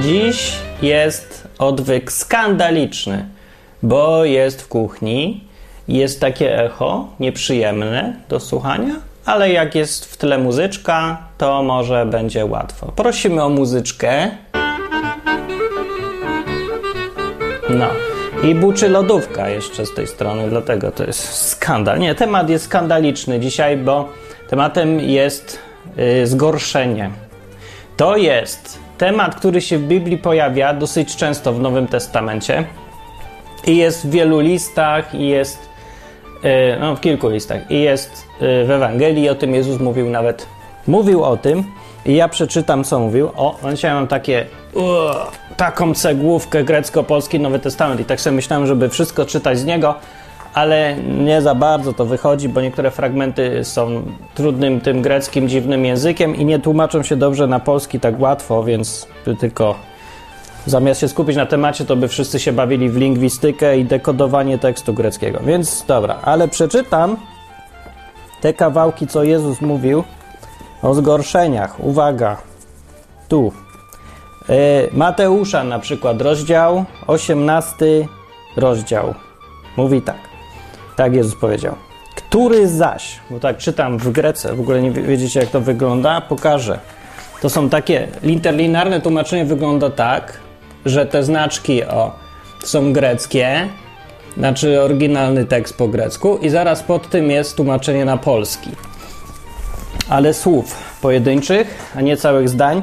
Dziś jest odwyk skandaliczny, bo jest w kuchni, jest takie echo nieprzyjemne do słuchania, ale jak jest w tle muzyczka, to może będzie łatwo. Prosimy o muzyczkę. No. I buczy lodówka jeszcze z tej strony, dlatego to jest skandal. Nie, temat jest skandaliczny dzisiaj, bo tematem jest zgorszenie. To jest temat, który się w Biblii pojawia dosyć często w Nowym Testamencie i jest w wielu listach, i jest w kilku listach, i jest w Ewangelii, o tym Jezus mówił nawet. Mówił o tym i ja przeczytam, co mówił. O, dzisiaj mam takie... taką cegłówkę grecko-polski Nowy Testament i tak sobie myślałem, żeby wszystko czytać z niego, ale nie za bardzo to wychodzi, bo niektóre fragmenty są trudnym tym greckim dziwnym językiem i nie tłumaczą się dobrze na polski tak łatwo, więc tylko zamiast się skupić na temacie, to by wszyscy się bawili w lingwistykę i dekodowanie tekstu greckiego, więc dobra, ale przeczytam te kawałki, co Jezus mówił o zgorszeniach. Uwaga, tu Mateusza na przykład, rozdział 18, rozdział mówi tak, tak Jezus powiedział: który zaś, bo tak czytam w Grece, w ogóle nie wiecie, jak to wygląda, pokażę, to są takie interlinearne tłumaczenie, wygląda tak, że te znaczki są greckie, znaczy oryginalny tekst po grecku, i zaraz pod tym jest tłumaczenie na polski, ale słów pojedynczych, a nie całych zdań.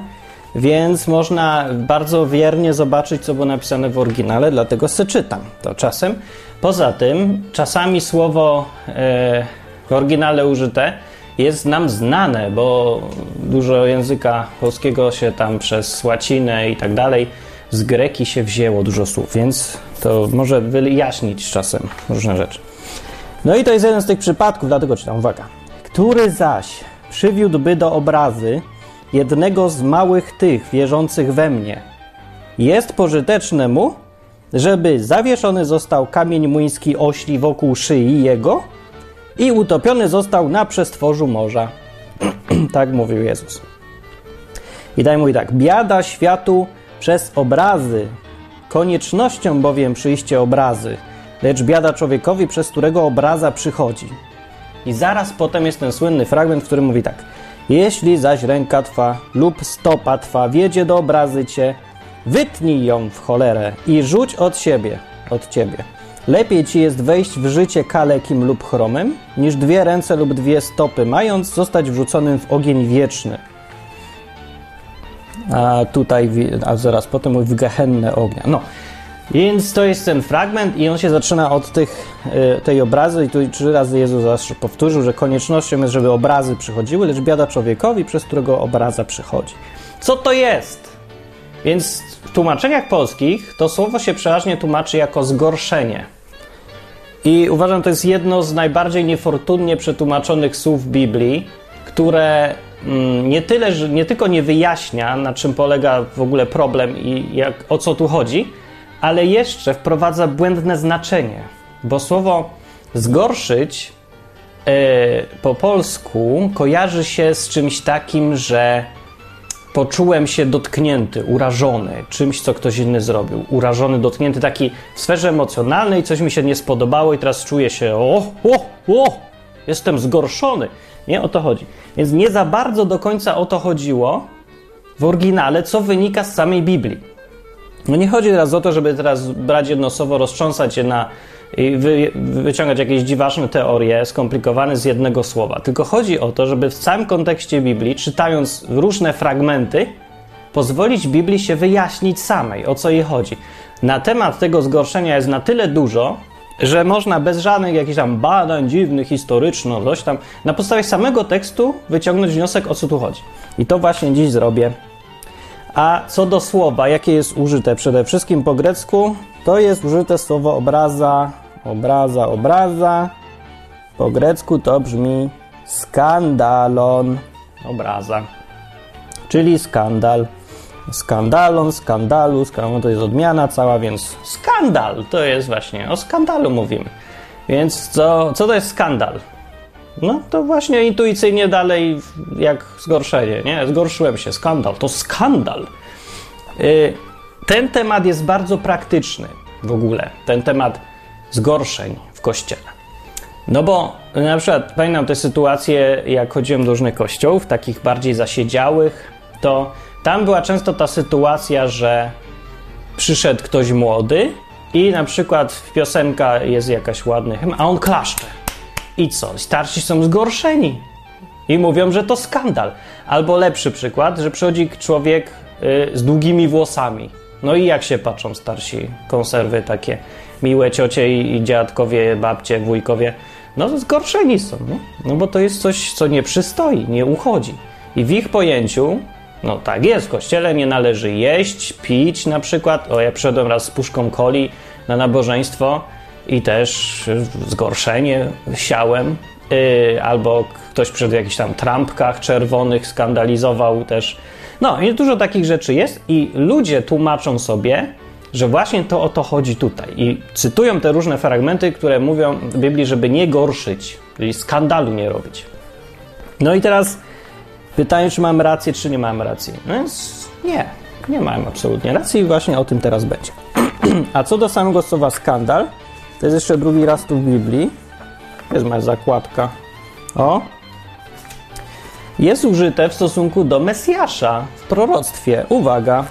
Więc można bardzo wiernie zobaczyć, co było napisane w oryginale, dlatego se czytam to czasem. Poza tym, czasami słowo w oryginale użyte jest nam znane, bo dużo języka polskiego się tam przez łacinę i tak dalej, z greki się wzięło dużo słów, więc to może wyjaśnić czasem różne rzeczy. No i to jest jeden z tych przypadków, dlatego czytam, uwaga. Który zaś przywiódłby do obrazy jednego z małych tych wierzących we mnie, jest pożyteczne mu, żeby zawieszony został kamień młyński ośli wokół szyi jego i utopiony został na przestworzu morza. Tak mówił Jezus. I dalej mówi tak: biada światu przez obrazy, koniecznością bowiem przyjście obrazy, lecz biada człowiekowi, przez którego obraza przychodzi. I zaraz potem jest ten słynny fragment, w którym mówi tak: jeśli zaś ręka twa lub stopa twa wiedzie do obrazy cię, wytnij ją w cholerę i rzuć od ciebie. Lepiej ci jest wejść w życie kalekim lub chromym, niż dwie ręce lub dwie stopy mając, zostać wrzuconym w ogień wieczny. A tutaj, zaraz potem mówi, w gehennę ognia. No, więc to jest ten fragment i on się zaczyna od tej obrazy i tu 3 razy Jezus powtórzył, że koniecznością jest, żeby obrazy przychodziły, lecz biada człowiekowi, przez którego obraza przychodzi. Co to jest? Więc w tłumaczeniach polskich to słowo się przeważnie tłumaczy jako zgorszenie. I uważam, to jest jedno z najbardziej niefortunnie przetłumaczonych słów Biblii, które nie tylko nie wyjaśnia, na czym polega w ogóle problem i o co tu chodzi, ale jeszcze wprowadza błędne znaczenie, bo słowo zgorszyć po polsku kojarzy się z czymś takim, że poczułem się dotknięty, urażony czymś, co ktoś inny zrobił. Urażony, dotknięty, taki w sferze emocjonalnej, coś mi się nie spodobało i teraz czuję się jestem zgorszony. Nie o to chodzi. Więc nie za bardzo do końca o to chodziło w oryginale, co wynika z samej Biblii. No nie chodzi teraz o to, żeby teraz brać jednosowo, roztrząsać je i wyciągać jakieś dziwaczne teorie skomplikowane z jednego słowa. Tylko chodzi o to, żeby w całym kontekście Biblii, czytając różne fragmenty, pozwolić Biblii się wyjaśnić samej, o co jej chodzi. Na temat tego zgorszenia jest na tyle dużo, że można bez żadnych jakichś tam badań dziwnych, historyczno, coś tam, na podstawie samego tekstu wyciągnąć wniosek, o co tu chodzi. I to właśnie dziś zrobię. A co do słowa, jakie jest użyte przede wszystkim po grecku, to jest użyte słowo obraza. Po grecku to brzmi skandalon, obraza, czyli skandal. Skandalon, skandalu, skandalon to jest odmiana cała, więc skandal to jest właśnie, o skandalu mówimy. Więc co to jest skandal? No to właśnie intuicyjnie dalej jak zgorszenie, nie? Zgorszyłem się, skandal, to skandal. Ten temat jest bardzo praktyczny w ogóle, ten temat zgorszeń w Kościele. No bo na przykład pamiętam tę sytuację, jak chodziłem do różnych kościołów, takich bardziej zasiedziałych, to tam była często ta sytuacja, że przyszedł ktoś młody i na przykład w piosenka jest jakaś ładny hymn, a on klaszcze. I co? Starsi są zgorszeni i mówią, że to skandal. Albo lepszy przykład, że przychodzi człowiek z długimi włosami. No i jak się patrzą starsi konserwy takie miłe ciocie i dziadkowie, babcie, wujkowie. No zgorszeni są, nie? No bo to jest coś, co nie przystoi, nie uchodzi. I w ich pojęciu, no tak jest, w kościele nie należy jeść, pić na przykład. O, ja przyszedłem raz z puszką coli na nabożeństwo i też zgorszenie siałem. Albo ktoś przy jakichś tam trampkach czerwonych skandalizował też. No i dużo takich rzeczy jest i ludzie tłumaczą sobie, że właśnie to o to chodzi tutaj. I cytują te różne fragmenty, które mówią w Biblii, żeby nie gorszyć, czyli skandalu nie robić. No i teraz pytają, czy mam rację, czy nie mam racji. No więc nie mam absolutnie racji i właśnie o tym teraz będzie. A co do samego słowa skandal, to jest jeszcze drugi raz tu w Biblii. Jest moja zakładka. O! Jest użyte w stosunku do Mesjasza w proroctwie. Uwaga!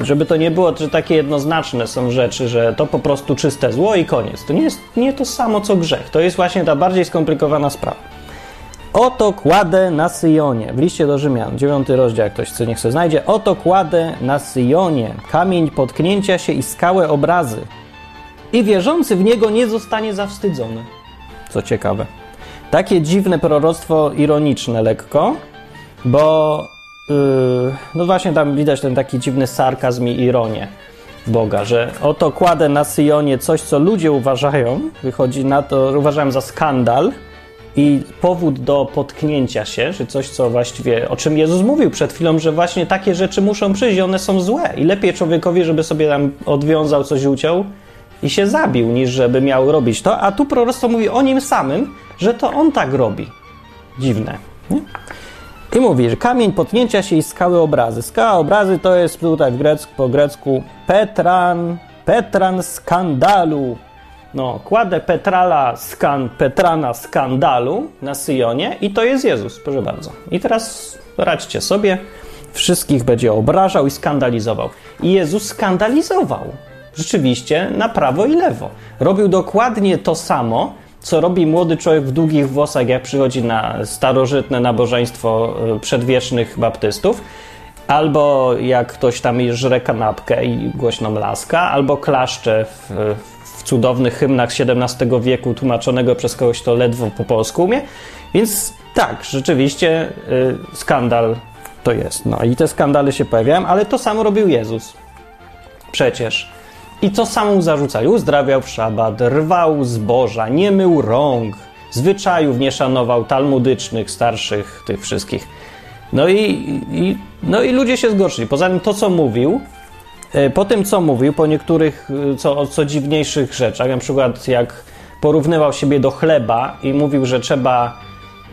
Żeby to nie było, że takie jednoznaczne są rzeczy, że to po prostu czyste zło i koniec. To nie jest nie to samo, co grzech. To jest właśnie ta bardziej skomplikowana sprawa. Oto kładę na Syjonie. W liście do Rzymian, 9 rozdział, jak ktoś chce, niech sobie znajdzie. Oto kładę na Syjonie kamień potknięcia się i skałę obrazy. I wierzący w niego nie zostanie zawstydzony. Co ciekawe. Takie dziwne proroctwo ironiczne lekko, bo no właśnie tam widać ten taki dziwny sarkazm i ironię Boga, że oto kładę na Syjonie coś, co ludzie uważają, wychodzi na to, uważają za skandal i powód do potknięcia się, że coś, co właściwie, o czym Jezus mówił przed chwilą, że właśnie takie rzeczy muszą przyjść, one są złe i lepiej człowiekowi, żeby sobie tam odwiązał coś, uciął i się zabił, niż żeby miał robić to, a tu proroctwo mówi o nim samym, że to on tak robi. Dziwne, nie? I mówi, że kamień potknięcia się i skały obrazy. Skała obrazy to jest tutaj po grecku Petran skandalu. No, kładę Petrana skandalu na Syjonie i to jest Jezus, proszę bardzo. I teraz radźcie sobie, wszystkich będzie obrażał i skandalizował. I Jezus skandalizował. Rzeczywiście na prawo i lewo. Robił dokładnie to samo, co robi młody człowiek w długich włosach, jak przychodzi na starożytne nabożeństwo przedwiecznych baptystów, albo jak ktoś tam żre kanapkę i głośno mlaska, albo klaszcze w cudownych hymnach XVII wieku tłumaczonego przez kogoś, kto ledwo po polsku umie. Więc tak, rzeczywiście skandal to jest. No i te skandale się pojawiają, ale to samo robił Jezus. Przecież. I to samo mu zarzucali. Uzdrawiał w szabat, rwał zboża, nie mył rąk, zwyczajów nie szanował, talmudycznych, starszych, tych wszystkich. No i ludzie się zgorszyli. Poza tym to, co mówił, po tym, co mówił, po niektórych co dziwniejszych rzeczach, na przykład jak porównywał siebie do chleba i mówił, że trzeba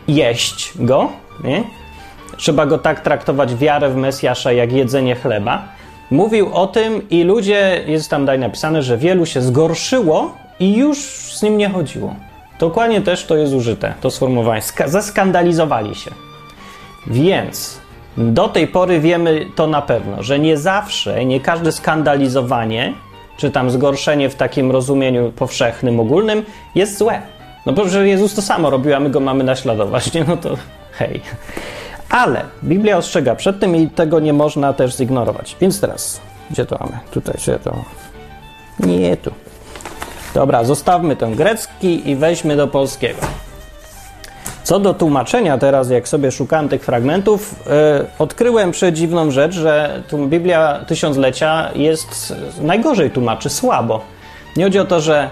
jeść go, nie? Trzeba go tak traktować, wiarę w Mesjasza, jak jedzenie chleba. Mówił o tym i ludzie, jest tam dalej napisane, że wielu się zgorszyło i już z nim nie chodziło. Dokładnie też to jest użyte, to sformułowanie. Zaskandalizowali się. Więc do tej pory wiemy to na pewno, że nie zawsze, nie każde skandalizowanie, czy tam zgorszenie w takim rozumieniu powszechnym, ogólnym, jest złe. No bo że Jezus to samo robił, a my go mamy naśladować, nie? No to hej. Ale Biblia ostrzega przed tym i tego nie można też zignorować. Więc teraz, gdzie to mamy? Tutaj się to... Nie, tu. Dobra, zostawmy ten grecki i weźmy do polskiego. Co do tłumaczenia teraz, jak sobie szukałem tych fragmentów, odkryłem przedziwną rzecz, że Biblia Tysiąclecia jest najgorzej tłumaczy, słabo. Nie chodzi o to, że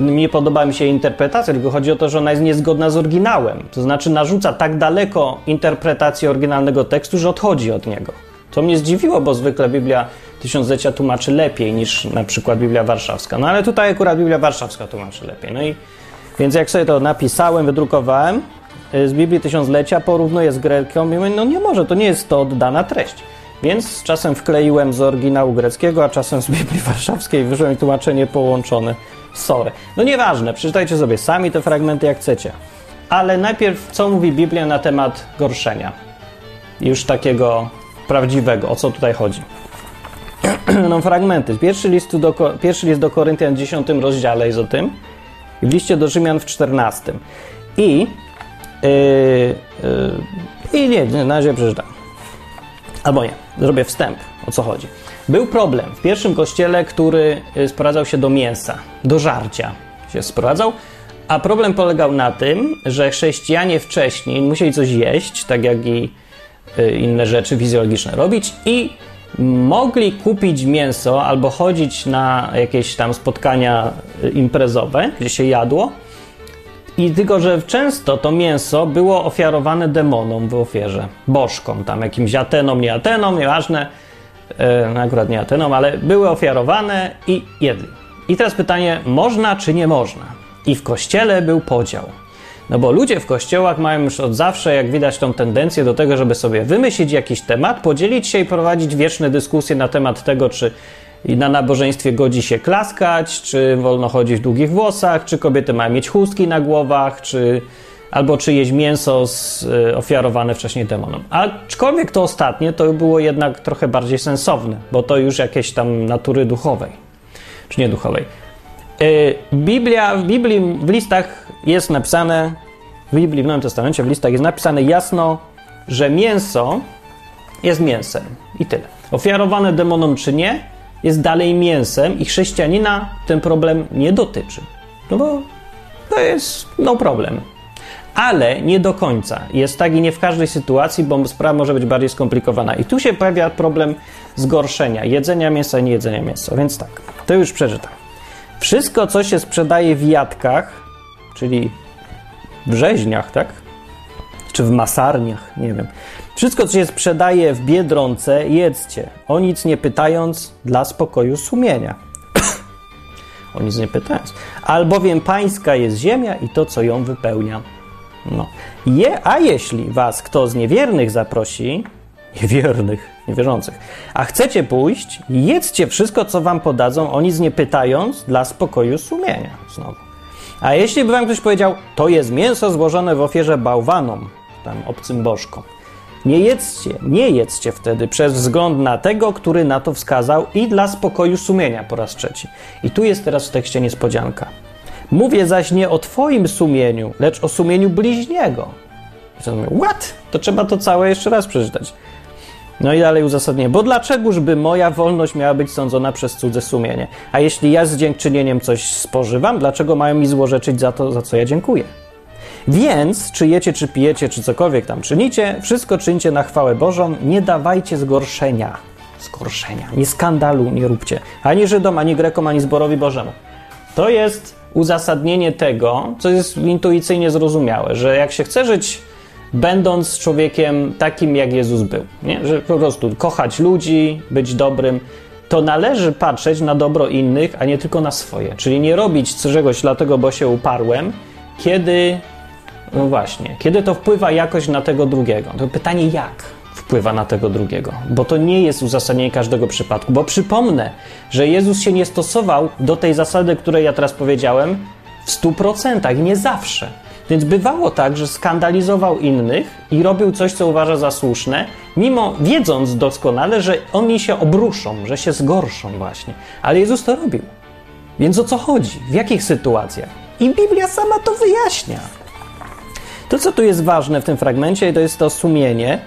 nie podoba mi się interpretacja, tylko chodzi o to, że ona jest niezgodna z oryginałem. To znaczy narzuca tak daleko interpretację oryginalnego tekstu, że odchodzi od niego. To mnie zdziwiło, bo zwykle Biblia Tysiąclecia tłumaczy lepiej niż na przykład Biblia Warszawska. No ale tutaj akurat Biblia Warszawska tłumaczy lepiej. No i więc jak sobie to napisałem, wydrukowałem z Biblii Tysiąclecia, porównuję z grecką i mówię, no nie może, to nie jest to oddana treść. Więc czasem wkleiłem z oryginału greckiego, a czasem z Biblii Warszawskiej, wyszło mi tłumaczenie połączone. Sorry. No nieważne, przeczytajcie sobie sami te fragmenty jak chcecie. Ale najpierw, co mówi Biblia na temat gorszenia? Już takiego prawdziwego, o co tutaj chodzi. No fragmenty. Pierwszy list do Koryntian w 10 rozdziale jest o tym. I w liście do Rzymian w 14. Na razie przeczytam. Albo nie, zrobię wstęp, o co chodzi. Był problem w pierwszym kościele, który sprowadzał się do mięsa, do żarcia się sprowadzał, a problem polegał na tym, że chrześcijanie wcześniej musieli coś jeść, tak jak i inne rzeczy fizjologiczne robić i mogli kupić mięso albo chodzić na jakieś tam spotkania imprezowe, gdzie się jadło, i tylko że często to mięso było ofiarowane demonom w ofierze, bożkom, tam jakimś Atenom, nieważne, akurat nie Atenom, ale były ofiarowane i jedli. I teraz pytanie, można czy nie można? I w kościele był podział. No bo ludzie w kościołach mają już od zawsze, jak widać, tą tendencję do tego, żeby sobie wymyślić jakiś temat, podzielić się i prowadzić wieczne dyskusje na temat tego, czy na nabożeństwie godzi się klaskać, czy wolno chodzić w długich włosach, czy kobiety mają mieć chustki na głowach, czy jeść mięso ofiarowane wcześniej demonom. Aczkolwiek to ostatnie to było jednak trochę bardziej sensowne, bo to już jakieś tam natury duchowej, czy nieduchowej. W Biblii, w listach jest napisane, w Biblii, w Nowym Testamencie, w listach jest napisane jasno, że mięso jest mięsem i tyle. Ofiarowane demonom czy nie, jest dalej mięsem i chrześcijanina ten problem nie dotyczy. No bo to jest no problem. Ale nie do końca. Jest tak i nie w każdej sytuacji, bo sprawa może być bardziej skomplikowana. I tu się pojawia problem zgorszenia, jedzenia mięsa i niejedzenia mięsa. Więc tak, to już przeczytam. Wszystko, co się sprzedaje w jatkach, czyli w rzeźniach, tak? Czy w masarniach, nie wiem. Wszystko, co się sprzedaje w Biedronce, jedzcie, o nic nie pytając, dla spokoju sumienia. O nic nie pytając. Albowiem pańska jest ziemia i to, co ją wypełnia. No. A jeśli was kto z niewiernych zaprosi, niewierzących, a chcecie pójść, jedzcie wszystko, co wam podadzą, o nic nie pytając, dla spokoju sumienia. Znowu. A jeśli by wam ktoś powiedział, to jest mięso złożone w ofierze bałwanom, tam obcym bożkom, nie jedzcie wtedy przez wzgląd na tego, który na to wskazał i dla spokoju sumienia po raz trzeci. I tu jest teraz w tekście niespodzianka. Mówię zaś nie o twoim sumieniu, lecz o sumieniu bliźniego. What? To trzeba to całe jeszcze raz przeczytać. No i dalej uzasadnienie. Bo dlaczegoż by moja wolność miała być sądzona przez cudze sumienie? A jeśli ja z dziękczynieniem coś spożywam, dlaczego mają mi złorzeczyć za to, za co ja dziękuję? Więc, czy jecie, czy pijecie, czy cokolwiek tam czynicie, wszystko czyńcie na chwałę Bożą, nie dawajcie zgorszenia. Zgorszenia. Nie skandalu nie róbcie. Ani Żydom, ani Grekom, ani zborowi Bożemu. To jest uzasadnienie tego, co jest intuicyjnie zrozumiałe, że jak się chce żyć będąc człowiekiem takim, jak Jezus był, nie? Że po prostu kochać ludzi, być dobrym, to należy patrzeć na dobro innych, a nie tylko na swoje. Czyli nie robić czegoś dlatego, bo się uparłem, kiedy to wpływa jakoś na tego drugiego. To pytanie, jak wpływa na tego drugiego, bo to nie jest uzasadnienie każdego przypadku. Bo przypomnę, że Jezus się nie stosował do tej zasady, której ja teraz powiedziałem, w 100%, nie zawsze. Więc bywało tak, że skandalizował innych i robił coś, co uważa za słuszne, wiedząc doskonale, że oni się obruszą, że się zgorszą właśnie. Ale Jezus to robił. Więc o co chodzi? W jakich sytuacjach? I Biblia sama to wyjaśnia. To, co tu jest ważne w tym fragmencie, to jest to sumienie,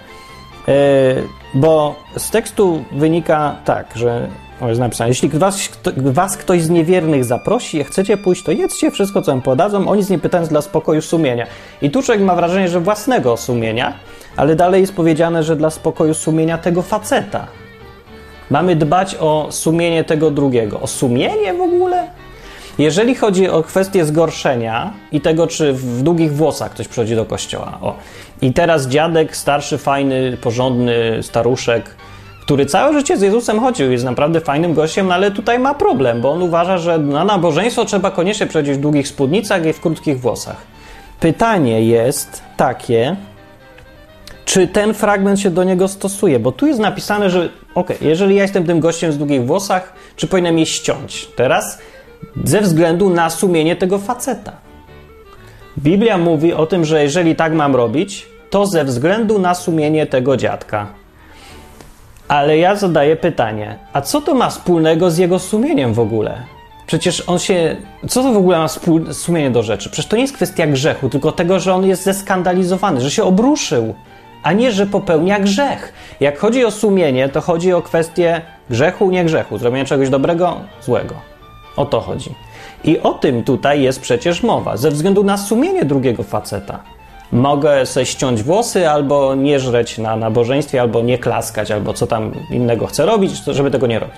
bo z tekstu wynika tak, że jest napisane, jeśli was ktoś z niewiernych zaprosi, jak chcecie pójść, to jedzcie wszystko, co im podadzą, o nic nie pytając, dla spokoju sumienia. I tu człowiek ma wrażenie, że własnego sumienia, ale dalej jest powiedziane, że dla spokoju sumienia tego faceta. Mamy dbać o sumienie tego drugiego. O sumienie w ogóle? Jeżeli chodzi o kwestię zgorszenia i tego, czy w długich włosach ktoś przychodzi do kościoła. O. I teraz dziadek, starszy, fajny, porządny staruszek, który całe życie z Jezusem chodził, jest naprawdę fajnym gościem, no ale tutaj ma problem, bo on uważa, że na nabożeństwo trzeba koniecznie przechodzić w długich spódnicach i w krótkich włosach. Pytanie jest takie, czy ten fragment się do niego stosuje? Bo tu jest napisane, że jeżeli ja jestem tym gościem z długich włosach, czy powinienem je ściąć teraz? Ze względu na sumienie tego faceta. Biblia mówi o tym, że jeżeli tak mam robić, to ze względu na sumienie tego dziadka. Ale ja zadaję pytanie, a co to ma wspólnego z jego sumieniem w ogóle? Przecież on się... Co to w ogóle ma sumienie do rzeczy? Przecież to nie jest kwestia grzechu, tylko tego, że on jest zeskandalizowany, że się obruszył, a nie, że popełnia grzech. Jak chodzi o sumienie, to chodzi o kwestię grzechu, nie grzechu, zrobienia czegoś dobrego, złego. O to chodzi. I o tym tutaj jest przecież mowa, ze względu na sumienie drugiego faceta. Mogę se ściąć włosy, albo nie żreć na nabożeństwie, albo nie klaskać, albo co tam innego chcę robić, żeby tego nie robić.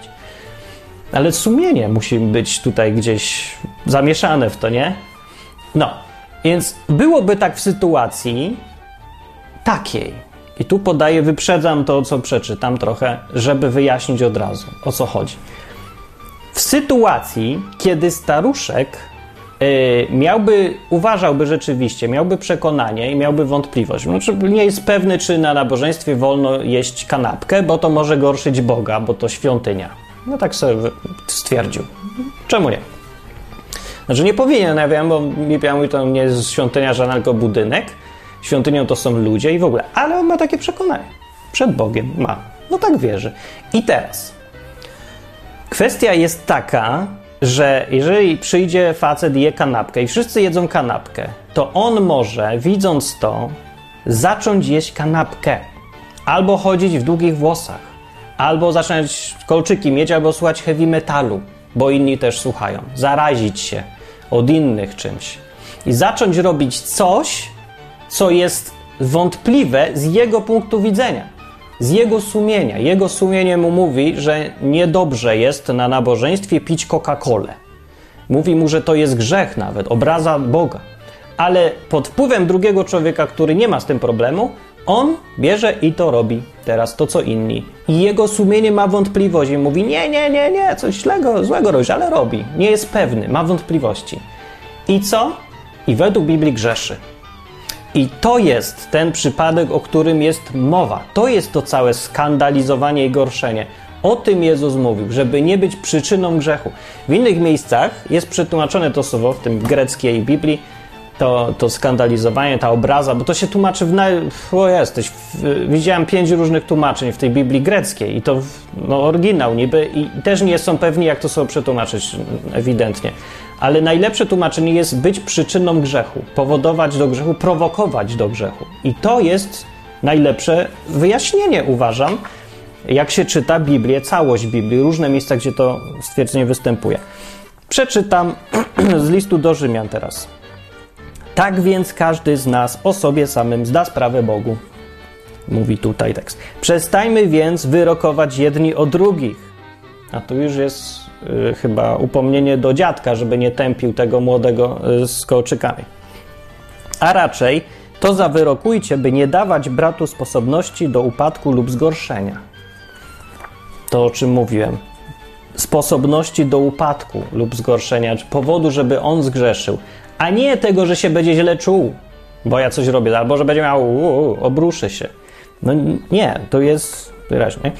Ale sumienie musi być tutaj gdzieś zamieszane w to, nie? No, więc byłoby tak w sytuacji takiej. I tu podaję, wyprzedzam to, co przeczytam trochę, żeby wyjaśnić od razu, o co chodzi. W sytuacji, kiedy staruszek miałby przekonanie i miałby wątpliwość. Znaczy, nie jest pewny, czy na nabożeństwie wolno jeść kanapkę, bo to może gorszyć Boga, bo to świątynia. No tak sobie stwierdził. Czemu nie? Znaczy nie powinien, ja wiem, bo Biblia mówi, to nie jest świątynia, żaden tylko budynek. Świątynią to są ludzie i w ogóle. Ale on ma takie przekonanie. Przed Bogiem ma. No tak wierzy. I teraz kwestia jest taka, że jeżeli przyjdzie facet i je kanapkę i wszyscy jedzą kanapkę, to on może, widząc to, zacząć jeść kanapkę. Albo chodzić w długich włosach. Albo zacząć kolczyki mieć, albo słuchać heavy metalu, bo inni też słuchają. Zarazić się od innych czymś. I zacząć robić coś, co jest wątpliwe z jego punktu widzenia. Z jego sumienia. Jego sumienie mu mówi, że niedobrze jest na nabożeństwie pić Coca-Colę. Mówi mu, że to jest grzech nawet, obraza Boga. Ale pod wpływem drugiego człowieka, który nie ma z tym problemu, on bierze i to robi teraz, to co inni. I jego sumienie ma wątpliwość i mówi, nie, coś złego robisz, ale robi. Nie jest pewny, ma wątpliwości. I co? I według Biblii grzeszy. I to jest ten przypadek, o którym jest mowa. To jest to całe skandalizowanie i gorszenie. O tym Jezus mówił, żeby nie być przyczyną grzechu. W innych miejscach jest przetłumaczone to słowo, w tym greckiej Biblii, to skandalizowanie, ta obraza, bo to się tłumaczy widziałem 5 różnych tłumaczeń w tej Biblii greckiej i to oryginał niby i też nie są pewni, jak to sobie przetłumaczyć ewidentnie. Ale najlepsze tłumaczenie jest być przyczyną grzechu, powodować do grzechu, prowokować do grzechu. I to jest najlepsze wyjaśnienie, uważam, jak się czyta Biblię, całość Biblii, różne miejsca, gdzie to stwierdzenie występuje. Przeczytam z listu do Rzymian teraz. Tak więc każdy z nas o sobie samym zda sprawę Bogu. Mówi tutaj tekst. Przestańmy więc wyrokować jedni o drugich. A tu już jest chyba upomnienie do dziadka, żeby nie tępił tego młodego z kołczykami. A raczej to zawyrokujcie, by nie dawać bratu sposobności do upadku lub zgorszenia. To, o czym mówiłem. Sposobności do upadku lub zgorszenia, czy powodu, żeby on zgrzeszył. A nie tego, że się będzie źle czuł, bo ja coś robię, albo że będzie miał, obruszy się. No nie, to jest wyraźnie.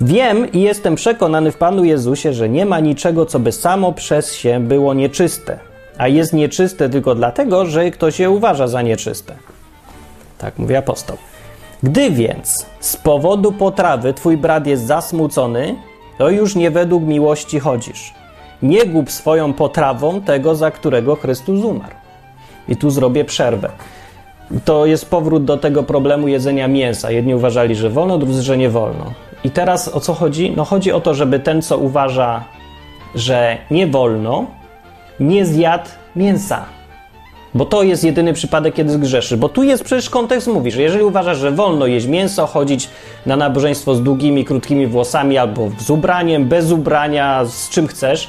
Wiem i jestem przekonany w Panu Jezusie, że nie ma niczego, co by samo przez się było nieczyste, a jest nieczyste tylko dlatego, że ktoś je uważa za nieczyste. Tak mówi apostoł. Gdy więc z powodu potrawy twój brat jest zasmucony, to już nie według miłości chodzisz. Nie gub swoją potrawą tego, za którego Chrystus umarł. I tu zrobię przerwę. To jest powrót do tego problemu jedzenia mięsa. Jedni uważali, że wolno, drudzy, że nie wolno. I teraz o co chodzi? No chodzi o to, żeby ten, co uważa, że nie wolno, nie zjadł mięsa. Bo to jest jedyny przypadek, kiedy zgrzeszy. Bo tu jest przecież kontekst, mówi, że jeżeli uważasz, że wolno jeść mięso, chodzić na nabożeństwo z długimi, krótkimi włosami albo z ubraniem, bez ubrania, z czym chcesz,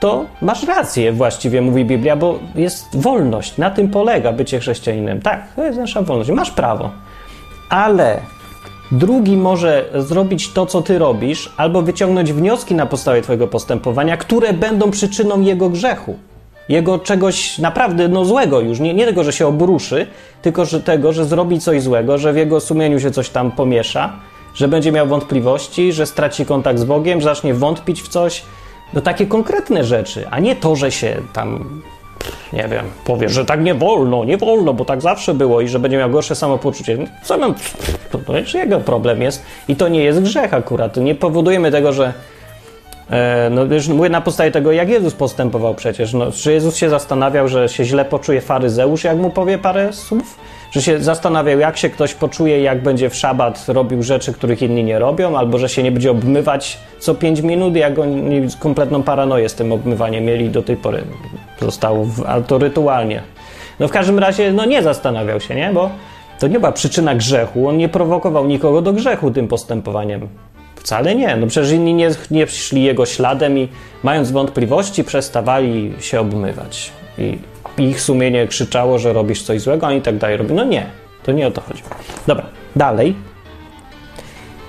to masz rację, właściwie mówi Biblia, bo jest wolność. Na tym polega bycie chrześcijaninem. Tak, to jest nasza wolność. Masz prawo. Ale drugi może zrobić to, co ty robisz, albo wyciągnąć wnioski na podstawie twojego postępowania, które będą przyczyną jego grzechu. jego czegoś naprawdę złego już. Nie tego, że się obruszy, tylko że tego, że zrobi coś złego, że w jego sumieniu się coś tam pomiesza, że będzie miał wątpliwości, że straci kontakt z Bogiem, zacznie wątpić w coś. No takie konkretne rzeczy, a nie to, że się tam, nie wiem, powie, że tak nie wolno, bo tak zawsze było i że będzie miał gorsze samopoczucie. Co nam, to już jego problem jest i to nie jest grzech akurat. Nie powodujemy tego, że już mówię na podstawie tego, jak Jezus postępował przecież. Czy Jezus się zastanawiał, że się źle poczuje faryzeusz, jak mu powie parę słów? Że się zastanawiał, jak się ktoś poczuje, jak będzie w szabat robił rzeczy, których inni nie robią, albo że się nie będzie obmywać co 5 minut, jak oni kompletną paranoję z tym obmywaniem mieli do tej pory. Zostało to rytualnie. W każdym razie, nie zastanawiał się, nie? Bo to nie była przyczyna grzechu. On nie prowokował nikogo do grzechu tym postępowaniem. Wcale nie. Przecież inni nie szli jego śladem i mając wątpliwości przestawali się obmywać. I ich sumienie krzyczało, że robisz coś złego, a oni tak dalej robią. Nie. To nie o to chodzi. Dobra. Dalej.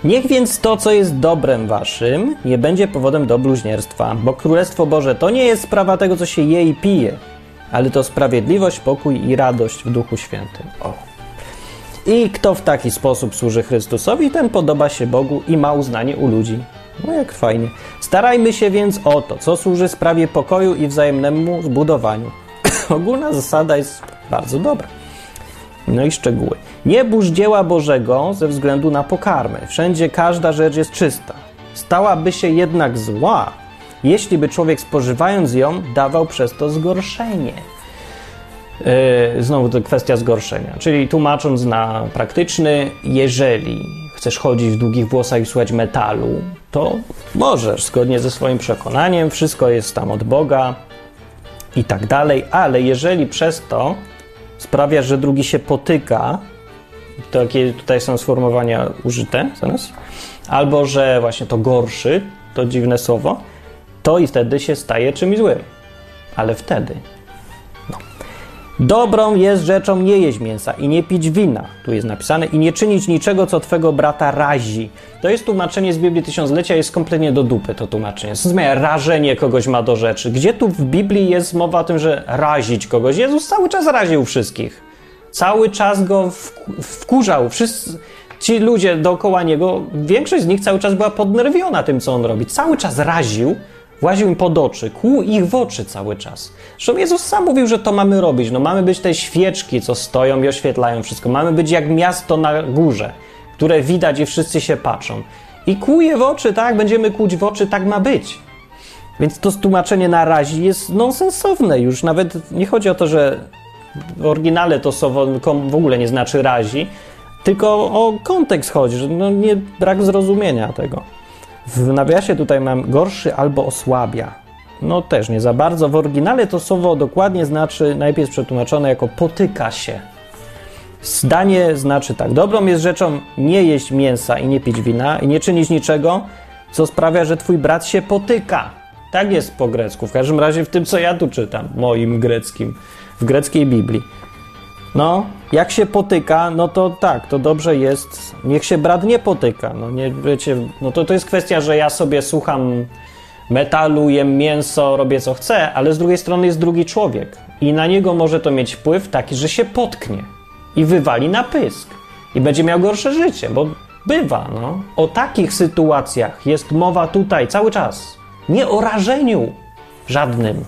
Niech więc to, co jest dobrem waszym, nie będzie powodem do bluźnierstwa, bo Królestwo Boże to nie jest sprawa tego, co się je i pije, ale to sprawiedliwość, pokój i radość w Duchu Świętym. I kto w taki sposób służy Chrystusowi, ten podoba się Bogu i ma uznanie u ludzi. Jak fajnie. Starajmy się więc o to, co służy sprawie pokoju i wzajemnemu zbudowaniu. Ogólna zasada jest bardzo dobra. I szczegóły. Nie burz dzieła Bożego ze względu na pokarmy. Wszędzie każda rzecz jest czysta. Stałaby się jednak zła, jeśli by człowiek spożywając ją dawał przez to zgorszenie. Znowu to kwestia zgorszenia. Czyli tłumacząc na praktyczny, jeżeli chcesz chodzić w długich włosach i słuchać metalu, to możesz, zgodnie ze swoim przekonaniem, wszystko jest tam od Boga i tak dalej, ale jeżeli przez to sprawiasz, że drugi się potyka, takie tutaj są sformułowania użyte zaraz, albo że właśnie to gorszy, to dziwne słowo, to i wtedy się staje czymś złym. Ale wtedy... Dobrą jest rzeczą nie jeść mięsa i nie pić wina, tu jest napisane, i nie czynić niczego, co twego brata razi. To jest tłumaczenie z Biblii Tysiąclecia, jest kompletnie do dupy to tłumaczenie. Rażenie kogoś ma do rzeczy. Gdzie tu w Biblii jest mowa o tym, że razić kogoś? Jezus cały czas raził wszystkich. Cały czas go wkurzał. Wszyscy ci ludzie dookoła niego, większość z nich cały czas była podnerwiona tym, co on robi. Cały czas raził. Właził im pod oczy, kłuł ich w oczy cały czas. Zresztą Jezus sam mówił, że to mamy robić. Mamy być te świeczki, co stoją i oświetlają wszystko. Mamy być jak miasto na górze, które widać i wszyscy się patrzą. I kłuje w oczy, tak? Będziemy kłuć w oczy, tak ma być. Więc to tłumaczenie na razie jest nonsensowne już. Nawet nie chodzi o to, że w oryginale to słowo w ogóle nie znaczy razi, tylko o kontekst chodzi, że brak zrozumienia tego. W nawiasie tutaj mam gorszy albo osłabia. Też nie za bardzo. W oryginale to słowo dokładnie znaczy, najpierw przetłumaczone jako potyka się. Zdanie znaczy tak. Dobrą jest rzeczą nie jeść mięsa i nie pić wina i nie czynić niczego, co sprawia, że twój brat się potyka. Tak jest po grecku. W każdym razie w tym, co ja tu czytam, moim greckim, w greckiej Biblii. Jak się potyka, to tak, to dobrze jest, niech się brat nie potyka, to jest kwestia, że ja sobie słucham metalu, jem mięso, robię co chcę, ale z drugiej strony jest drugi człowiek i na niego może to mieć wpływ taki, że się potknie i wywali na pysk i będzie miał gorsze życie, bo bywa, O takich sytuacjach jest mowa tutaj cały czas, nie o rażeniu żadnym,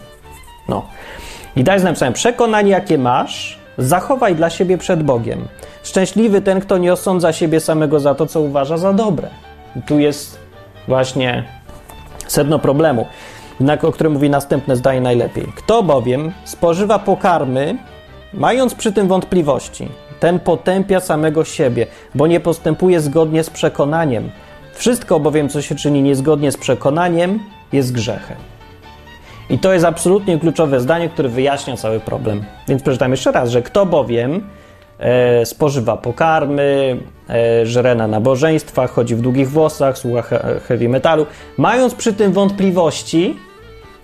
I daj napisałem, przekonanie jakie masz, zachowaj dla siebie przed Bogiem. Szczęśliwy ten, kto nie osądza siebie samego za to, co uważa za dobre. I tu jest właśnie sedno problemu, o którym mówi następne zdanie najlepiej. Kto bowiem spożywa pokarmy, mając przy tym wątpliwości, ten potępia samego siebie, bo nie postępuje zgodnie z przekonaniem. Wszystko bowiem, co się czyni niezgodnie z przekonaniem, jest grzechem. I to jest absolutnie kluczowe zdanie, które wyjaśnia cały problem. Więc przeczytam jeszcze raz, że kto bowiem spożywa pokarmy, żre na nabożeństwach, chodzi w długich włosach, słucha heavy metalu, mając przy tym wątpliwości,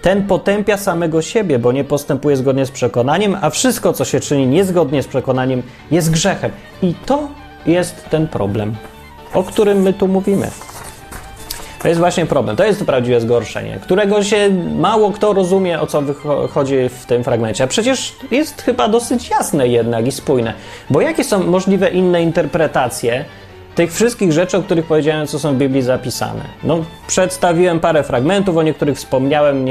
ten potępia samego siebie, bo nie postępuje zgodnie z przekonaniem, a wszystko, co się czyni niezgodnie z przekonaniem, jest grzechem. I to jest ten problem, o którym my tu mówimy. To jest właśnie problem, to jest to prawdziwe zgorszenie, którego się mało kto rozumie, o co chodzi w tym fragmencie. A przecież jest chyba dosyć jasne jednak i spójne, bo jakie są możliwe inne interpretacje tych wszystkich rzeczy, o których powiedziałem, co są w Biblii zapisane. No, przedstawiłem parę fragmentów, o niektórych wspomniałem,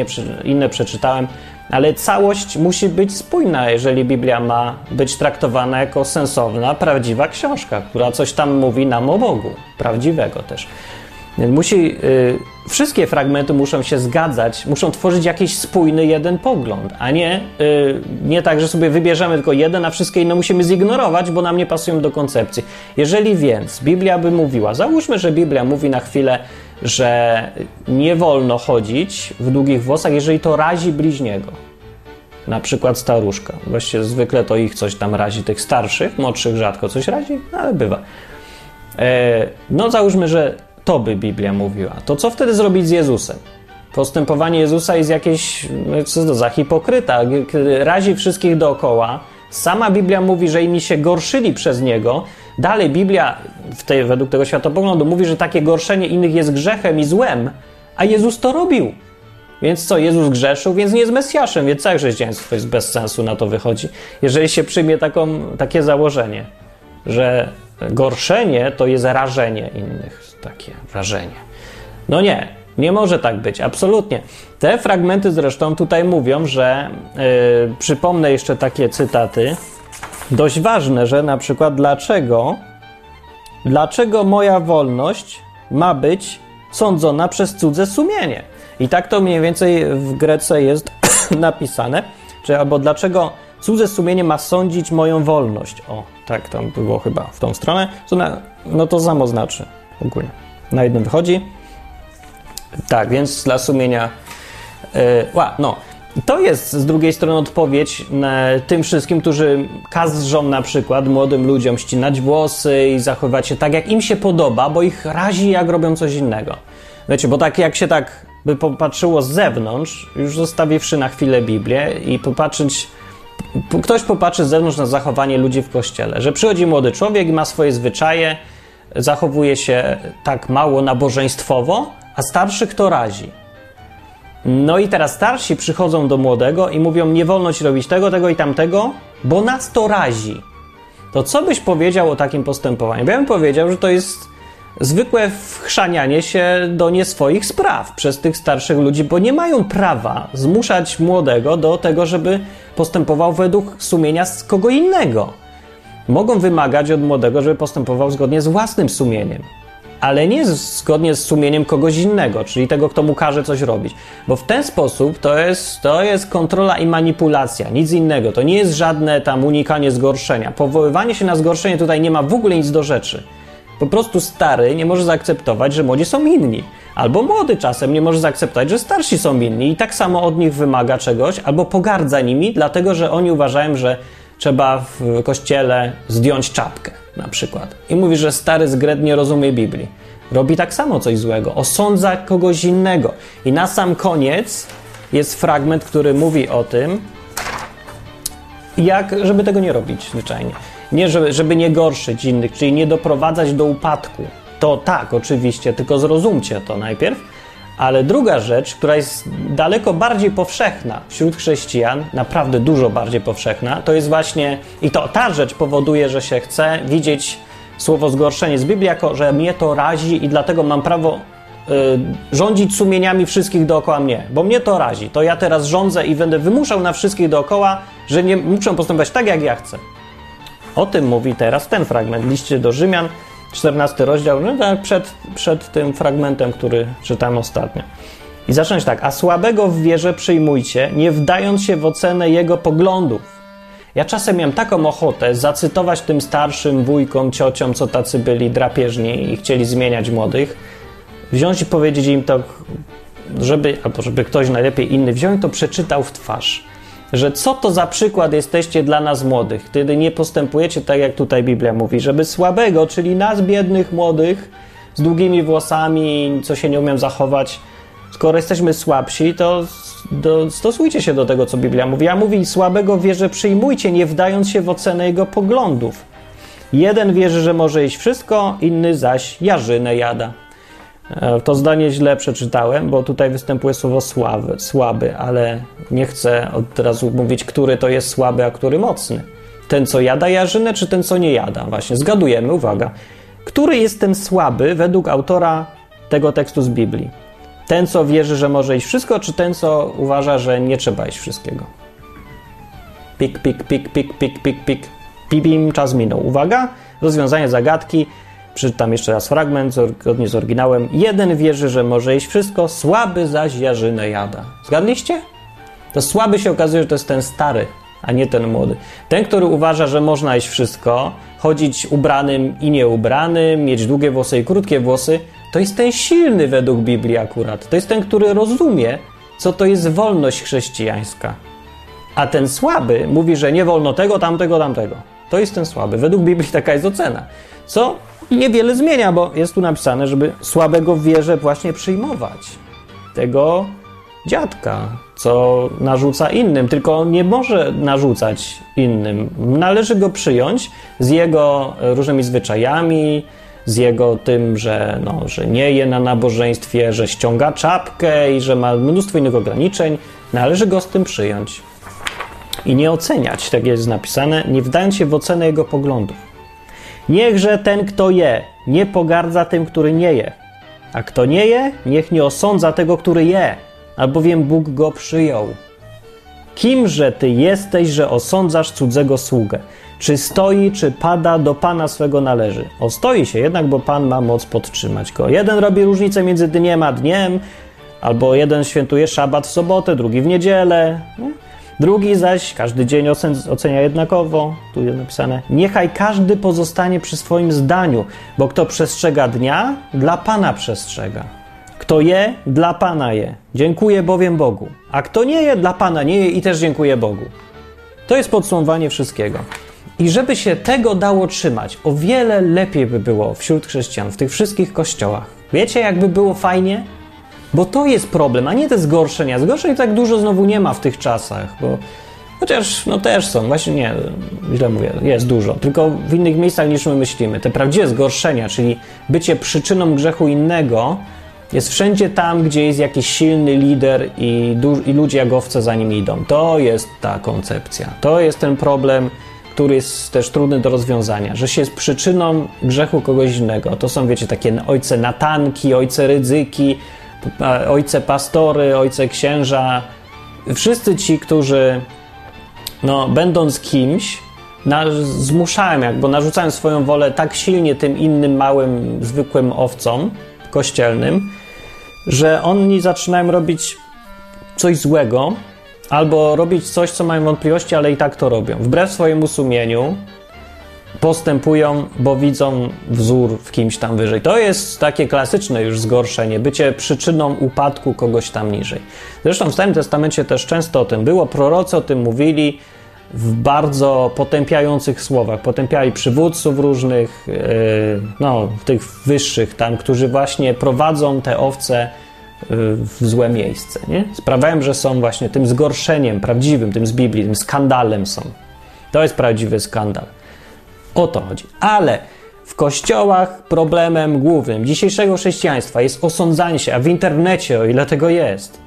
inne przeczytałem, ale całość musi być spójna, jeżeli Biblia ma być traktowana jako sensowna, prawdziwa książka, która coś tam mówi nam o Bogu, prawdziwego też. Wszystkie fragmenty muszą się zgadzać, muszą tworzyć jakiś spójny jeden pogląd, a nie tak, że sobie wybierzemy tylko jeden, a wszystkie inne musimy zignorować, bo nam nie pasują do koncepcji. Jeżeli więc Biblia by mówiła, załóżmy, że Biblia mówi na chwilę, że nie wolno chodzić w długich włosach, jeżeli to razi bliźniego. Na przykład staruszka. Właściwie zwykle to ich coś tam razi, tych starszych, młodszych rzadko coś razi, ale bywa. No załóżmy, że to by Biblia mówiła. To co wtedy zrobić z Jezusem? Postępowanie Jezusa jest jakieś, co to za hipokryta, razi wszystkich dookoła. Sama Biblia mówi, że inni się gorszyli przez Niego. Dalej Biblia, według tego światopoglądu, mówi, że takie gorszenie innych jest grzechem i złem, a Jezus to robił. Więc co, Jezus grzeszył, więc nie jest Mesjaszem, więc całe chrześcijaństwo jest bez sensu, na to wychodzi, jeżeli się przyjmie takie założenie, że gorszenie to jest rażenie innych. Takie wrażenie. No nie, nie może tak być, absolutnie. Te fragmenty zresztą tutaj mówią, że przypomnę jeszcze takie cytaty, dość ważne, że na przykład dlaczego moja wolność ma być sądzona przez cudze sumienie? I tak to mniej więcej w Grece jest napisane, czy albo dlaczego cudze sumienie ma sądzić moją wolność. O, tak tam było chyba w tą stronę. No to samo znaczy ogólnie. Na jednym wychodzi. Tak, więc dla sumienia... To jest z drugiej strony odpowiedź tym wszystkim, którzy każą na przykład młodym ludziom ścinać włosy i zachowywać się tak, jak im się podoba, bo ich razi, jak robią coś innego. Wiecie, bo tak jak się tak by popatrzyło z zewnątrz, już zostawiwszy na chwilę Biblię i ktoś popatrzy z zewnątrz na zachowanie ludzi w kościele, że przychodzi młody człowiek i ma swoje zwyczaje, zachowuje się tak mało nabożeństwowo, a starszych to razi. No i teraz starsi przychodzą do młodego i mówią, nie wolno ci robić tego, tego i tamtego, bo nas to razi. To co byś powiedział o takim postępowaniu? Ja bym powiedział, że to jest zwykłe wchrzanianie się do nieswoich spraw przez tych starszych ludzi, bo nie mają prawa zmuszać młodego do tego, żeby postępował według sumienia z kogo innego. Mogą wymagać od młodego, żeby postępował zgodnie z własnym sumieniem, ale nie zgodnie z sumieniem kogoś innego, czyli tego, kto mu każe coś robić. Bo w ten sposób to jest kontrola i manipulacja, nic innego. To nie jest żadne tam unikanie zgorszenia. Powoływanie się na zgorszenie tutaj nie ma w ogóle nic do rzeczy. Po prostu stary nie może zaakceptować, że młodzi są inni. Albo młody czasem nie może zaakceptować, że starsi są inni i tak samo od nich wymaga czegoś, albo pogardza nimi, dlatego że oni uważają, że trzeba w kościele zdjąć czapkę na przykład. I mówi, że stary zgrednie nie rozumie Biblii. Robi tak samo coś złego, osądza kogoś innego. I na sam koniec jest fragment, który mówi o tym, żeby tego nie robić zwyczajnie. Żeby nie gorszyć innych, czyli nie doprowadzać do upadku. To tak, oczywiście, tylko zrozumcie to najpierw. Ale druga rzecz, która jest daleko bardziej powszechna wśród chrześcijan, naprawdę dużo bardziej powszechna, to jest właśnie, i to ta rzecz powoduje, że się chce widzieć słowo zgorszenie z Biblii jako, że mnie to razi i dlatego mam prawo rządzić sumieniami wszystkich dookoła mnie, bo mnie to razi. To ja teraz rządzę i będę wymuszał na wszystkich dookoła, że nie muszą postępować tak, jak ja chcę. O tym mówi teraz ten fragment, liście do Rzymian, 14 rozdział, przed tym fragmentem, który czytam ostatnio. I zacząć tak. A słabego w wierze przyjmujcie, nie wdając się w ocenę jego poglądów. Ja czasem miałem taką ochotę zacytować tym starszym wujkom, ciociom, co tacy byli drapieżni i chcieli zmieniać młodych, wziąć i powiedzieć im to, żeby ktoś najlepiej inny wziął i to przeczytał w twarz. Że co to za przykład jesteście dla nas młodych, kiedy nie postępujecie tak, jak tutaj Biblia mówi, żeby słabego, czyli nas biednych młodych, z długimi włosami, co się nie umiem zachować, skoro jesteśmy słabsi, to stosujcie się do tego, co Biblia mówi. A mówi, słabego w wierze przyjmujcie, nie wdając się w ocenę jego poglądów. Jeden wierzy, że może jeść wszystko, inny zaś jarzynę jada. To zdanie źle przeczytałem, bo tutaj występuje słowo słaby, ale nie chcę od razu mówić, który to jest słaby, a który mocny. Ten, co jada jarzynę, czy ten, co nie jada? Właśnie, zgadujemy, uwaga. Który jest ten słaby według autora tego tekstu z Biblii? Ten, co wierzy, że może iść wszystko, czy ten, co uważa, że nie trzeba iść wszystkiego? Pik, pik, pik, pik, pik, pik, pik. Pipim, czas minął. Uwaga, rozwiązanie zagadki. Przeczytam jeszcze raz fragment, zgodnie z oryginałem. Jeden wierzy, że może iść wszystko, słaby zaś jarzynę jada. Zgadliście? To słaby się okazuje, że to jest ten stary, a nie ten młody. Ten, który uważa, że można iść wszystko, chodzić ubranym i nieubranym, mieć długie włosy i krótkie włosy, to jest ten silny według Biblii akurat. To jest ten, który rozumie, co to jest wolność chrześcijańska. A ten słaby mówi, że nie wolno tego, tamtego, tamtego. To jest ten słaby. Według Biblii taka jest ocena. Co niewiele zmienia, bo jest tu napisane, żeby słabego w wierze właśnie przyjmować. Tego dziadka, co narzuca innym. Tylko on nie może narzucać innym. Należy go przyjąć z jego różnymi zwyczajami, z jego tym, że nie je na nabożeństwie, że ściąga czapkę i że ma mnóstwo innych ograniczeń. Należy go z tym przyjąć. I nie oceniać, tak jest napisane, nie wdając się w ocenę jego poglądów. Niechże ten, kto je, nie pogardza tym, który nie je. A kto nie je, niech nie osądza tego, który je, albowiem Bóg go przyjął. Kimże ty jesteś, że osądzasz cudzego sługę? Czy stoi, czy pada, do Pana swego należy. Ostoi się jednak, bo Pan ma moc podtrzymać go. Jeden robi różnicę między dniem a dniem, albo jeden świętuje szabat w sobotę, drugi w niedzielę. Drugi zaś każdy dzień ocenia jednakowo, tu jest napisane, niechaj każdy pozostanie przy swoim zdaniu, bo kto przestrzega dnia, dla Pana przestrzega. Kto je, dla Pana je. Dziękuję bowiem Bogu. A kto nie je, dla Pana nie je i też dziękuję Bogu. To jest podsumowanie wszystkiego. I żeby się tego dało trzymać, o wiele lepiej by było wśród chrześcijan, w tych wszystkich kościołach. Wiecie, jakby było fajnie? Bo to jest problem, a nie te zgorszenia. Zgorszeń tak dużo znowu nie ma w tych czasach, bo chociaż no też są, właśnie nie, źle mówię, jest dużo, tylko w innych miejscach niż my myślimy. Te prawdziwe zgorszenia, czyli bycie przyczyną grzechu innego, jest wszędzie tam, gdzie jest jakiś silny lider i ludzie jak owce za nim idą. To jest ta koncepcja, to jest ten problem, który jest też trudny do rozwiązania, że się jest przyczyną grzechu kogoś innego. To są, wiecie, takie ojce Natanki, ojce Rydzyki, ojce pastory, ojce księża, wszyscy ci, którzy będąc kimś, zmuszają, bo narzucają swoją wolę tak silnie tym innym małym, zwykłym owcom kościelnym, że oni zaczynają robić coś złego albo robić coś, co mają wątpliwości, ale i tak to robią. Wbrew swojemu sumieniu postępują, bo widzą wzór w kimś tam wyżej. To jest takie klasyczne już zgorszenie, bycie przyczyną upadku kogoś tam niżej. Zresztą w Starym Testamencie też często o tym było. Prorocy o tym mówili w bardzo potępiających słowach. Potępiali przywódców różnych, tych wyższych tam, którzy właśnie prowadzą te owce w złe miejsce. Nie? Sprawiają, że są właśnie tym zgorszeniem prawdziwym, tym z Biblii, tym skandalem są. To jest prawdziwy skandal. O to chodzi. Ale w kościołach problemem głównym dzisiejszego chrześcijaństwa jest osądzanie się, a w internecie, o ile tego jest,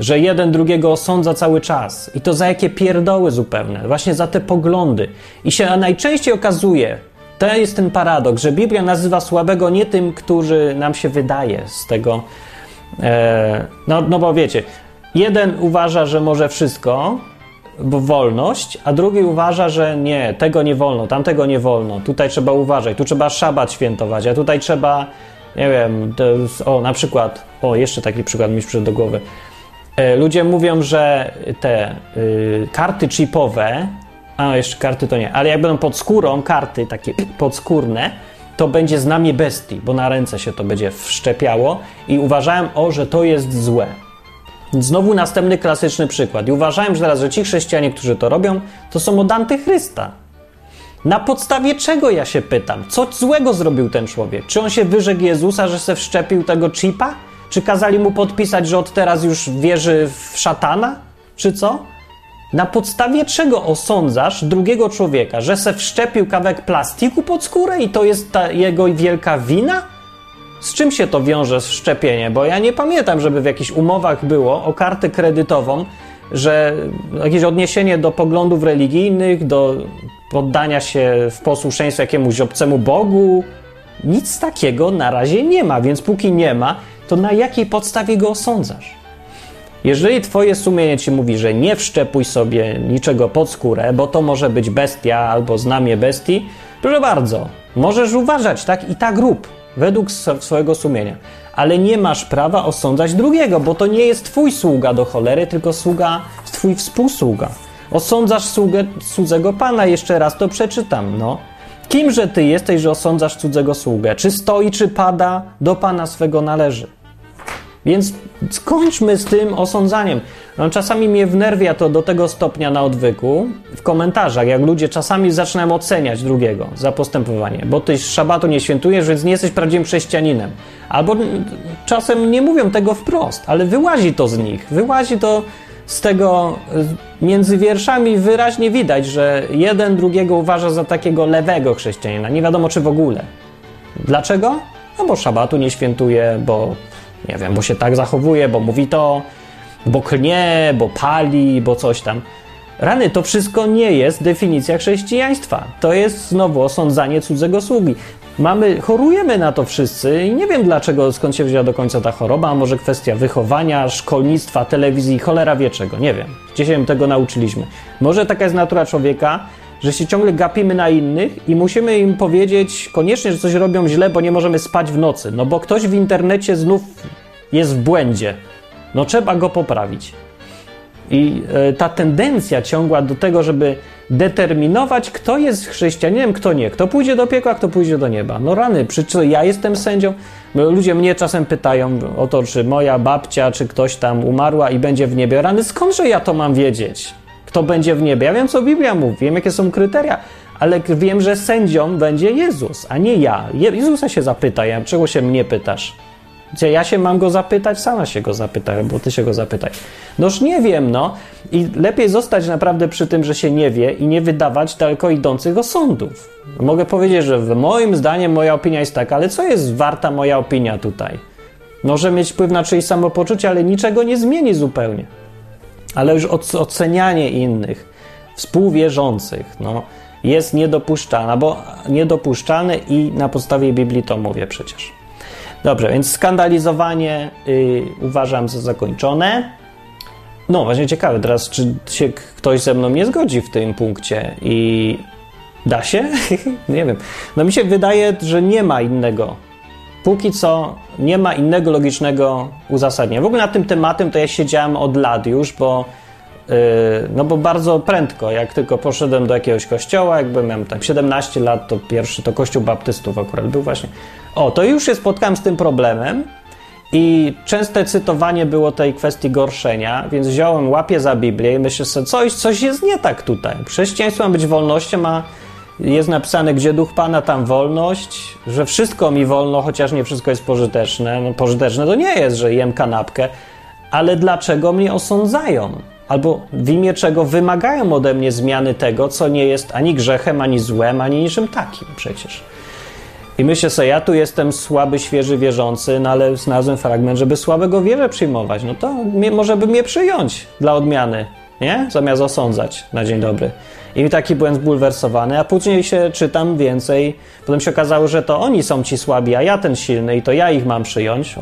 że jeden drugiego osądza cały czas. I to za jakie pierdoły zupełne. Właśnie za te poglądy. I się najczęściej okazuje, to jest ten paradoks, że Biblia nazywa słabego nie tym, który nam się wydaje z tego. Bo wiecie, jeden uważa, że może wszystko, bo wolność, a drugi uważa, że nie, tego nie wolno, tamtego nie wolno, tutaj trzeba uważać, tu trzeba szabat świętować, a tutaj trzeba, nie wiem, jeszcze taki przykład mi przyszedł do głowy. Ludzie mówią, że te karty chipowe, jeszcze karty to nie, ale jak będą pod skórą, karty takie podskórne, to będzie znamie bestii, bo na ręce się to będzie wszczepiało i uważałem, że to jest złe. Znowu następny klasyczny przykład. I uważałem, że teraz, że ci chrześcijanie, którzy to robią, to są od antychrysta. Na podstawie czego ja się pytam? Co złego zrobił ten człowiek? Czy on się wyrzekł Jezusa, że se wszczepił tego chipa? Czy kazali mu podpisać, że od teraz już wierzy w szatana? Czy co? Na podstawie czego osądzasz drugiego człowieka, że se wszczepił kawałek plastiku pod skórę i to jest ta jego wielka wina? Z czym się to wiąże z szczepienie? Bo ja nie pamiętam, żeby w jakichś umowach było o kartę kredytową, że jakieś odniesienie do poglądów religijnych, do poddania się w posłuszeństwo jakiemuś obcemu Bogu. Nic takiego na razie nie ma, więc póki nie ma, to na jakiej podstawie go osądzasz? Jeżeli twoje sumienie ci mówi, że nie wszczepuj sobie niczego pod skórę, bo to może być bestia albo znamie bestii, proszę bardzo, możesz uważać, tak i tak rób, według swojego sumienia. Ale nie masz prawa osądzać drugiego, bo to nie jest twój sługa do cholery, tylko sługa, twój współsługa. Osądzasz sługę cudzego pana, jeszcze raz to przeczytam, no. Kimże ty jesteś, że osądzasz cudzego sługę? Czy stoi, czy pada, do pana swego należy. Więc skończmy z tym osądzaniem. No, czasami mnie wnerwia to do tego stopnia na odwyku, w komentarzach, jak ludzie czasami zaczynają oceniać drugiego za postępowanie, bo ty szabatu nie świętujesz, więc nie jesteś prawdziwym chrześcijaninem. Albo czasem nie mówią tego wprost, ale wyłazi to z nich, wyłazi to z tego, między wierszami wyraźnie widać, że jeden drugiego uważa za takiego lewego chrześcijanina, nie wiadomo czy w ogóle. Dlaczego? No bo szabatu nie świętuje, bo nie wiem, bo się tak zachowuje, bo mówi to, bo klnie, bo pali, bo coś tam. Rany, to wszystko nie jest definicja chrześcijaństwa. To jest znowu osądzanie cudzego sługi. Chorujemy na to wszyscy i nie wiem dlaczego, skąd się wzięła do końca ta choroba, a może kwestia wychowania, szkolnictwa, telewizji, cholera wie czego, nie wiem. Gdzie się tego nauczyliśmy? Może taka jest natura człowieka, że się ciągle gapimy na innych i musimy im powiedzieć koniecznie, że coś robią źle, bo nie możemy spać w nocy. No bo ktoś w internecie znów jest w błędzie. No trzeba go poprawić. I ta tendencja ciągła do tego, żeby determinować, kto jest chrześcijaninem, kto nie. Kto pójdzie do piekła, kto pójdzie do nieba. No rany, przy co ja jestem sędzią? Ludzie mnie czasem pytają o to, czy moja babcia, czy ktoś tam umarła i będzie w niebie. Rany, skądże ja to mam wiedzieć? Kto będzie w niebie? Ja wiem, co Biblia mówi, wiem, jakie są kryteria, ale wiem, że sędzią będzie Jezus, a nie ja. Jezusa się zapytaj, ja, czego się mnie pytasz? Ja się mam go zapytać, sama się go zapytaj, bo ty się go zapytaj. Noż nie wiem, no. I lepiej zostać naprawdę przy tym, że się nie wie i nie wydawać daleko idących osądów. Mogę powiedzieć, że moim zdaniem moja opinia jest taka, ale co jest warta moja opinia tutaj? Może mieć wpływ na czyjeś samopoczucie, ale niczego nie zmieni zupełnie. Ale już ocenianie innych, współwierzących, no, jest niedopuszczalne i na podstawie Biblii to mówię przecież. Dobrze, więc skandalizowanie uważam za zakończone. No właśnie ciekawe teraz, czy się ktoś ze mną nie zgodzi w tym punkcie i da się? Nie wiem. No mi się wydaje, że nie ma innego. Póki co nie ma innego logicznego uzasadnienia. W ogóle nad tym tematem to ja siedziałem od lat już, bo bardzo prędko, jak tylko poszedłem do jakiegoś kościoła, jakby miałem tam 17 lat, to pierwszy to kościół baptystów akurat był właśnie. To już się spotkałem z tym problemem i częste cytowanie było tej kwestii gorszenia, więc wziąłem łapie za Biblię i myślę sobie, coś jest nie tak tutaj. Chrześcijaństwo ma być wolnością, jest napisane, gdzie duch Pana, tam wolność, że wszystko mi wolno, chociaż nie wszystko jest pożyteczne. No, pożyteczne to nie jest, że jem kanapkę, ale dlaczego mnie osądzają? Albo w imię czego wymagają ode mnie zmiany tego, co nie jest ani grzechem, ani złem, ani niczym takim przecież. I myślę sobie, ja tu jestem słaby, świeży wierzący, no ale znalazłem fragment, żeby słabego wierze przyjmować. No to może by mnie przyjąć dla odmiany, nie? Zamiast osądzać na dzień dobry. I taki byłem zbulwersowany, a później się czytam więcej. Potem się okazało, że to oni są ci słabi, a ja ten silny i to ja ich mam przyjąć.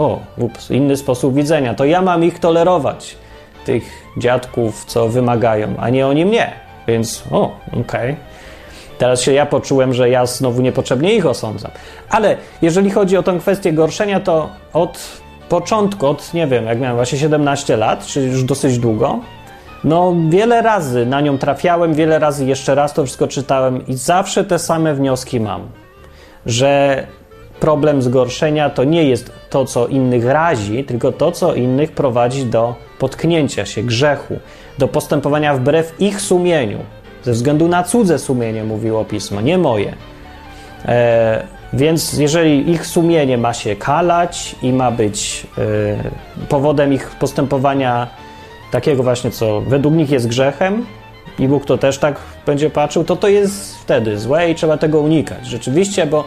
Inny sposób widzenia. To ja mam ich tolerować, tych dziadków, co wymagają, a nie oni mnie. Więc okej. Teraz się ja poczułem, że ja znowu niepotrzebnie ich osądzam. Ale jeżeli chodzi o tę kwestię gorszenia, to od początku, nie wiem, jak miałem właśnie 17 lat, czyli już dosyć długo, no wiele razy na nią trafiałem, wiele razy jeszcze raz to wszystko czytałem i zawsze te same wnioski mam, że problem zgorszenia to nie jest to, co innych razi, tylko to, co innych prowadzi do potknięcia się, grzechu, do postępowania wbrew ich sumieniu, ze względu na cudze sumienie, mówiło Pismo, nie moje. Więc jeżeli ich sumienie ma się kalać i ma być powodem ich postępowania takiego właśnie, co według nich jest grzechem, i Bóg to też tak będzie patrzył, to jest wtedy złe i trzeba tego unikać. Rzeczywiście, bo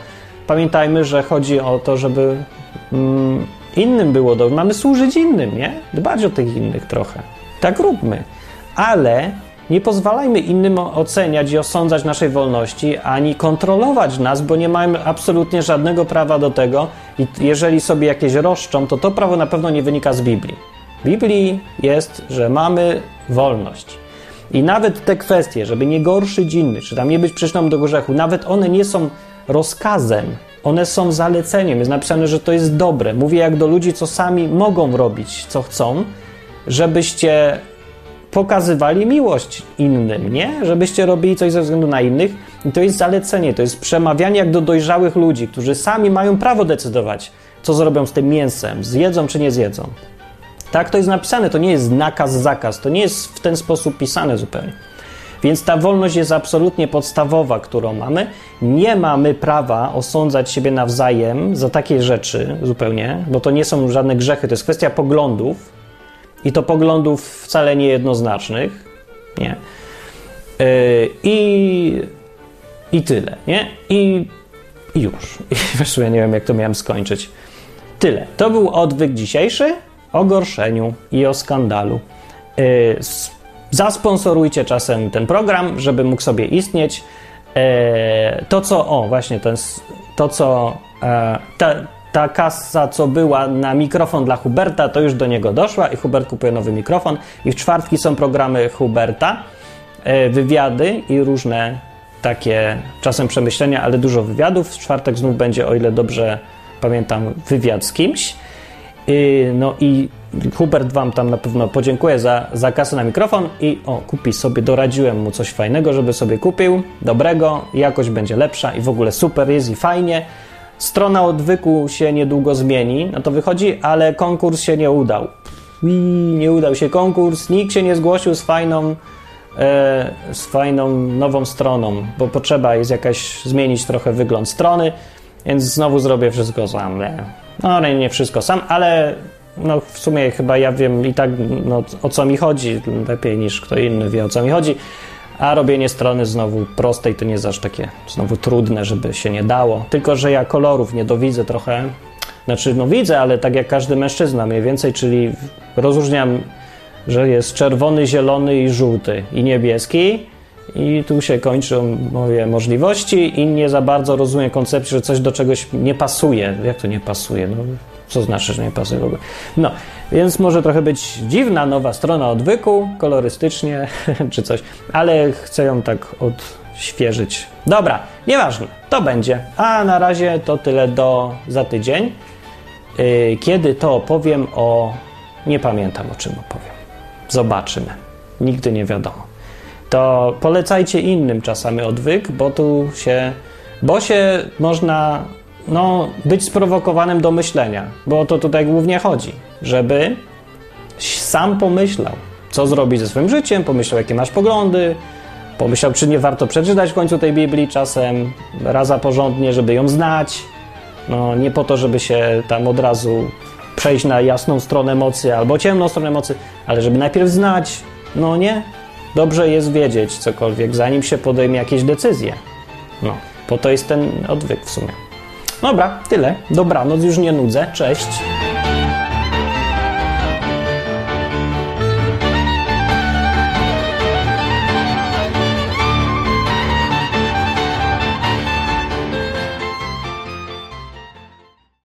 pamiętajmy, że chodzi o to, żeby innym było dobrze. Mamy służyć innym, nie? Dbać o tych innych trochę. Tak róbmy. Ale nie pozwalajmy innym oceniać i osądzać naszej wolności, ani kontrolować nas, bo nie mamy absolutnie żadnego prawa do tego i jeżeli sobie jakieś roszczą, to to prawo na pewno nie wynika z Biblii. W Biblii jest, że mamy wolność. I nawet te kwestie, żeby nie gorszyć innych, czy tam nie być przyczyną do grzechu, nawet one nie są rozkazem, one są zaleceniem. Jest napisane, że to jest dobre. Mówię jak do ludzi, co sami mogą robić, co chcą, żebyście pokazywali miłość innym, nie? Żebyście robili coś ze względu na innych. I to jest zalecenie, to jest przemawianie jak do dojrzałych ludzi, którzy sami mają prawo decydować, co zrobią z tym mięsem, zjedzą czy nie zjedzą. Tak to jest napisane, to nie jest nakaz, zakaz, to nie jest w ten sposób pisane zupełnie. Więc ta wolność jest absolutnie podstawowa, którą mamy. Nie mamy prawa osądzać siebie nawzajem za takie rzeczy zupełnie, bo to nie są żadne grzechy, to jest kwestia poglądów. I to poglądów wcale niejednoznacznych, nie? I tyle, nie? I już. I wreszcie ja nie wiem, jak to miałem skończyć. Tyle. To był odwyk dzisiejszy o gorszeniu i o skandalu. Zasponsorujcie czasem ten program, żeby mógł sobie istnieć. Ta kasa, co była na mikrofon dla Huberta, to już do niego doszła i Hubert kupuje nowy mikrofon. I w czwartki są programy Huberta, wywiady i różne takie czasem przemyślenia, ale dużo wywiadów. W czwartek znów będzie, o ile dobrze pamiętam, wywiad z kimś. No i Hubert wam tam na pewno podziękuję za kasę na mikrofon i kupi sobie, doradziłem mu coś fajnego, żeby sobie kupił, dobrego, jakość będzie lepsza i w ogóle super jest i fajnie. Strona odwyku się niedługo zmieni, no to wychodzi, ale konkurs się nie udał. Nie udał się konkurs, nikt się nie zgłosił z fajną nową stroną, bo potrzeba jest jakaś zmienić trochę wygląd strony, więc znowu zrobię wszystko sam. No nie wszystko sam, ale no, w sumie chyba ja wiem i tak no, o co mi chodzi, lepiej niż kto inny wie o co mi chodzi, a robienie strony znowu prostej to nie jest aż takie znowu trudne, żeby się nie dało. Tylko, że ja kolorów nie dowidzę trochę. Znaczy, no widzę, ale tak jak każdy mężczyzna mniej więcej, czyli rozróżniam, że jest czerwony, zielony i żółty i niebieski i tu się kończą moje możliwości i nie za bardzo rozumiem koncepcję, że coś do czegoś nie pasuje. Jak to nie pasuje? No, co znaczy, że nie pasuje w ogóle? No, więc może trochę być dziwna nowa strona odwyku, kolorystycznie czy coś, ale chcę ją tak odświeżyć. Dobra, nieważne, to będzie. A na razie to tyle za tydzień. Kiedy to opowiem Nie pamiętam, o czym opowiem. Zobaczymy. Nigdy nie wiadomo. To polecajcie innym czasami odwyk, bo się można... być sprowokowanym do myślenia, bo o to tutaj głównie chodzi, żeby sam pomyślał, co zrobić ze swoim życiem, pomyślał, jakie masz poglądy, pomyślał, czy nie warto przeczytać w końcu tej Biblii czasem, raza porządnie, żeby ją znać, nie po to, żeby się tam od razu przejść na jasną stronę mocy albo ciemną stronę mocy, ale żeby najpierw znać, nie? Dobrze jest wiedzieć cokolwiek, zanim się podejmie jakieś decyzje. Po to jest ten odwyk w sumie. Dobra, tyle. Dobranoc, już nie nudzę. Cześć.